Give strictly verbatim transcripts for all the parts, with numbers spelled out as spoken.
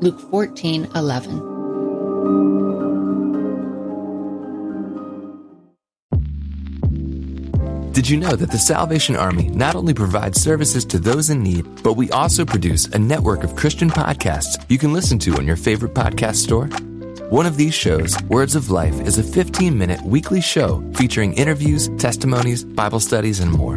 Luke fourteen eleven. Did you know that the Salvation Army not only provides services to those in need, but we also produce a network of Christian podcasts you can listen to on your favorite podcast store? One of these shows, Words of Life, is a fifteen-minute weekly show featuring interviews, testimonies, Bible studies, and more.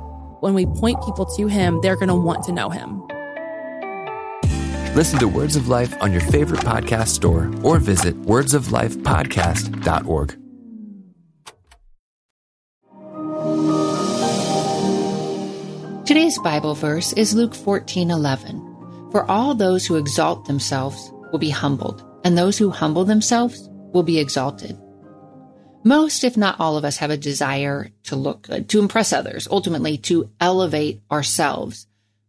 When we point people to him, they're going to want to know him. Listen to Words of Life on your favorite podcast store or visit words of life podcast dot org. Today's Bible verse is Luke fourteen eleven. For all those who exalt themselves will be humbled, and those who humble themselves will be exalted. Most, if not all of us, have a desire to look good, to impress others, ultimately to elevate ourselves.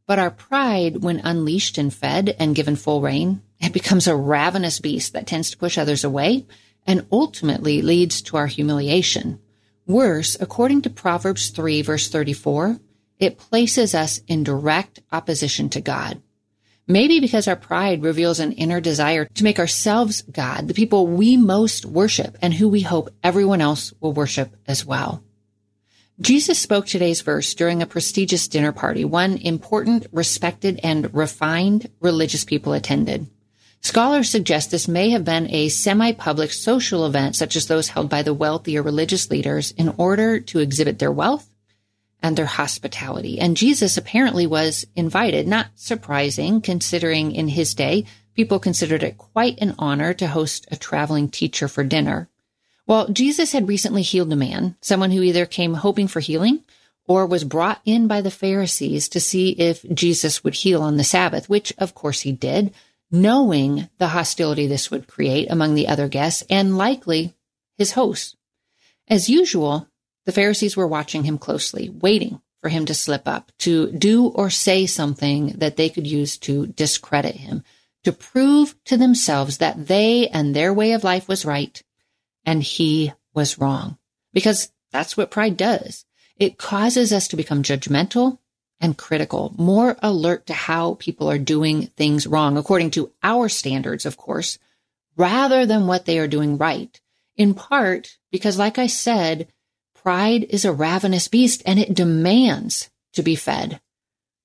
But our pride, when unleashed and fed and given full rein, it becomes a ravenous beast that tends to push others away and ultimately leads to our humiliation. Worse, according to Proverbs three, verse thirty-four, it places us in direct opposition to God. Maybe because our pride reveals an inner desire to make ourselves God, the people we most worship, and who we hope everyone else will worship as well. Jesus spoke today's verse during a prestigious dinner party one important, respected, and refined religious people attended. Scholars suggest this may have been a semi-public social event, such as those held by the wealthier religious leaders in order to exhibit their wealth and their hospitality. And Jesus apparently was invited, not surprising, considering in his day, people considered it quite an honor to host a traveling teacher for dinner. Well, Jesus had recently healed a man, someone who either came hoping for healing or was brought in by the Pharisees to see if Jesus would heal on the Sabbath, which of course he did, knowing the hostility this would create among the other guests and likely his hosts. As usual, the Pharisees were watching him closely, waiting for him to slip up, to do or say something that they could use to discredit him, to prove to themselves that they and their way of life was right and he was wrong. Because that's what pride does. It causes us to become judgmental and critical, more alert to how people are doing things wrong, according to our standards, of course, rather than what they are doing right. In part, because like I said, pride is a ravenous beast and it demands to be fed,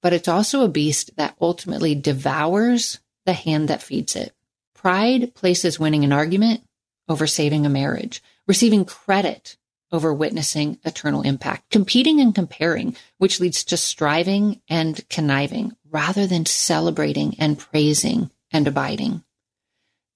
but it's also a beast that ultimately devours the hand that feeds it. Pride places winning an argument over saving a marriage, receiving credit over witnessing eternal impact, competing and comparing, which leads to striving and conniving rather than celebrating and praising and abiding.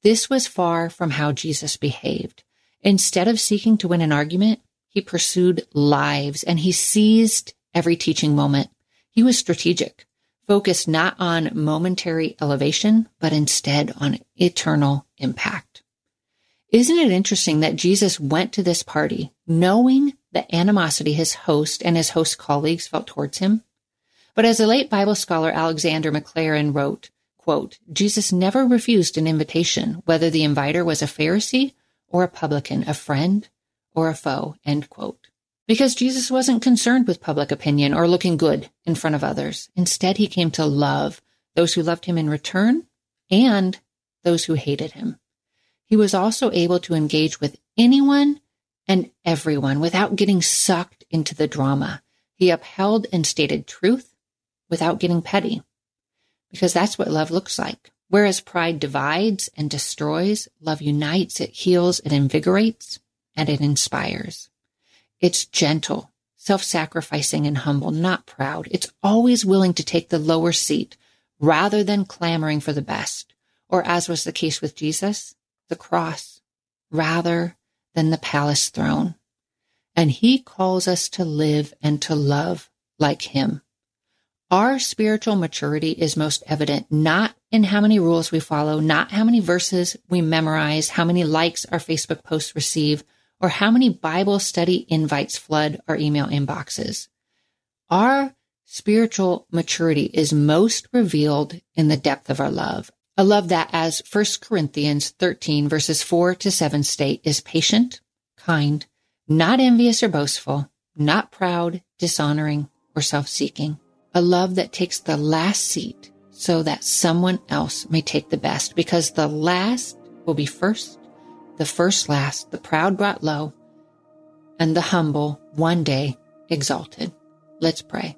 This was far from how Jesus behaved. Instead of seeking to win an argument, he pursued lives, and he seized every teaching moment. He was strategic, focused not on momentary elevation, but instead on eternal impact. Isn't it interesting that Jesus went to this party knowing the animosity his host and his host colleagues felt towards him? But as the late Bible scholar Alexander McLaren wrote, quote, Jesus never refused an invitation, whether the inviter was a Pharisee or a publican, a friend or a foe, end quote. Because Jesus wasn't concerned with public opinion or looking good in front of others. Instead, he came to love those who loved him in return and those who hated him. He was also able to engage with anyone and everyone without getting sucked into the drama. He upheld and stated truth without getting petty, because that's what love looks like. Whereas pride divides and destroys, love unites, it heals, it invigorates, and it inspires. It's gentle, self-sacrificing, and humble, not proud. It's always willing to take the lower seat rather than clamoring for the best, or as was the case with Jesus, the cross, rather than the palace throne. And he calls us to live and to love like him. Our spiritual maturity is most evident not in how many rules we follow, not how many verses we memorize, how many likes our Facebook posts receive, or how many Bible study invites flood our email inboxes. Our spiritual maturity is most revealed in the depth of our love. A love that, as First Corinthians thirteen, verses four to seven state, is patient, kind, not envious or boastful, not proud, dishonoring, or self-seeking. A love that takes the last seat so that someone else may take the best, because the last will be first, the first last, the proud brought low, and the humble one day exalted. Let's pray.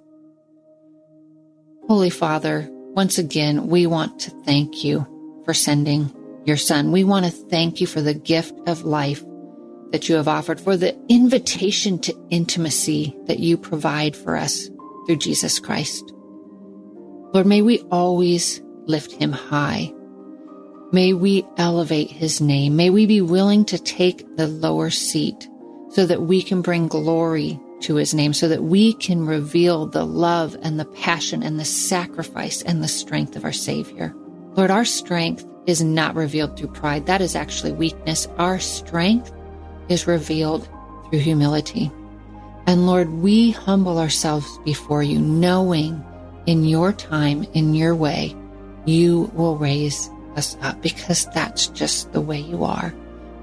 Holy Father, once again, we want to thank you for sending your Son. We want to thank you for the gift of life that you have offered, for the invitation to intimacy that you provide for us through Jesus Christ. Lord, may we always lift him high. May we elevate his name. May we be willing to take the lower seat so that we can bring glory to his name, so that we can reveal the love and the passion and the sacrifice and the strength of our Savior. Lord, our strength is not revealed through pride. That is actually weakness. Our strength is revealed through humility. And Lord, we humble ourselves before you, knowing in your time, in your way, you will raise us up, because that's just the way you are.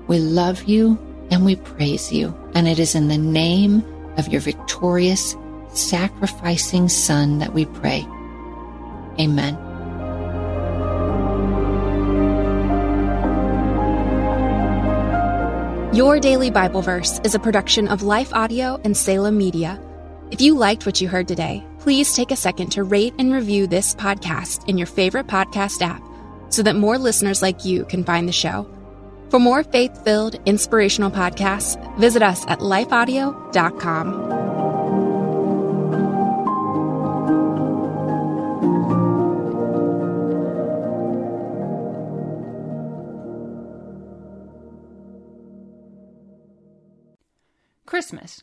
We love you and we praise you. And it is in the name of your victorious, sacrificing Son that we pray. Amen. Your Daily Bible Verse is a production of Life Audio and Salem Media. If you liked what you heard today, please take a second to rate and review this podcast in your favorite podcast app so that more listeners like you can find the show. For more faith-filled, inspirational podcasts, visit us at life audio dot com. Christmas.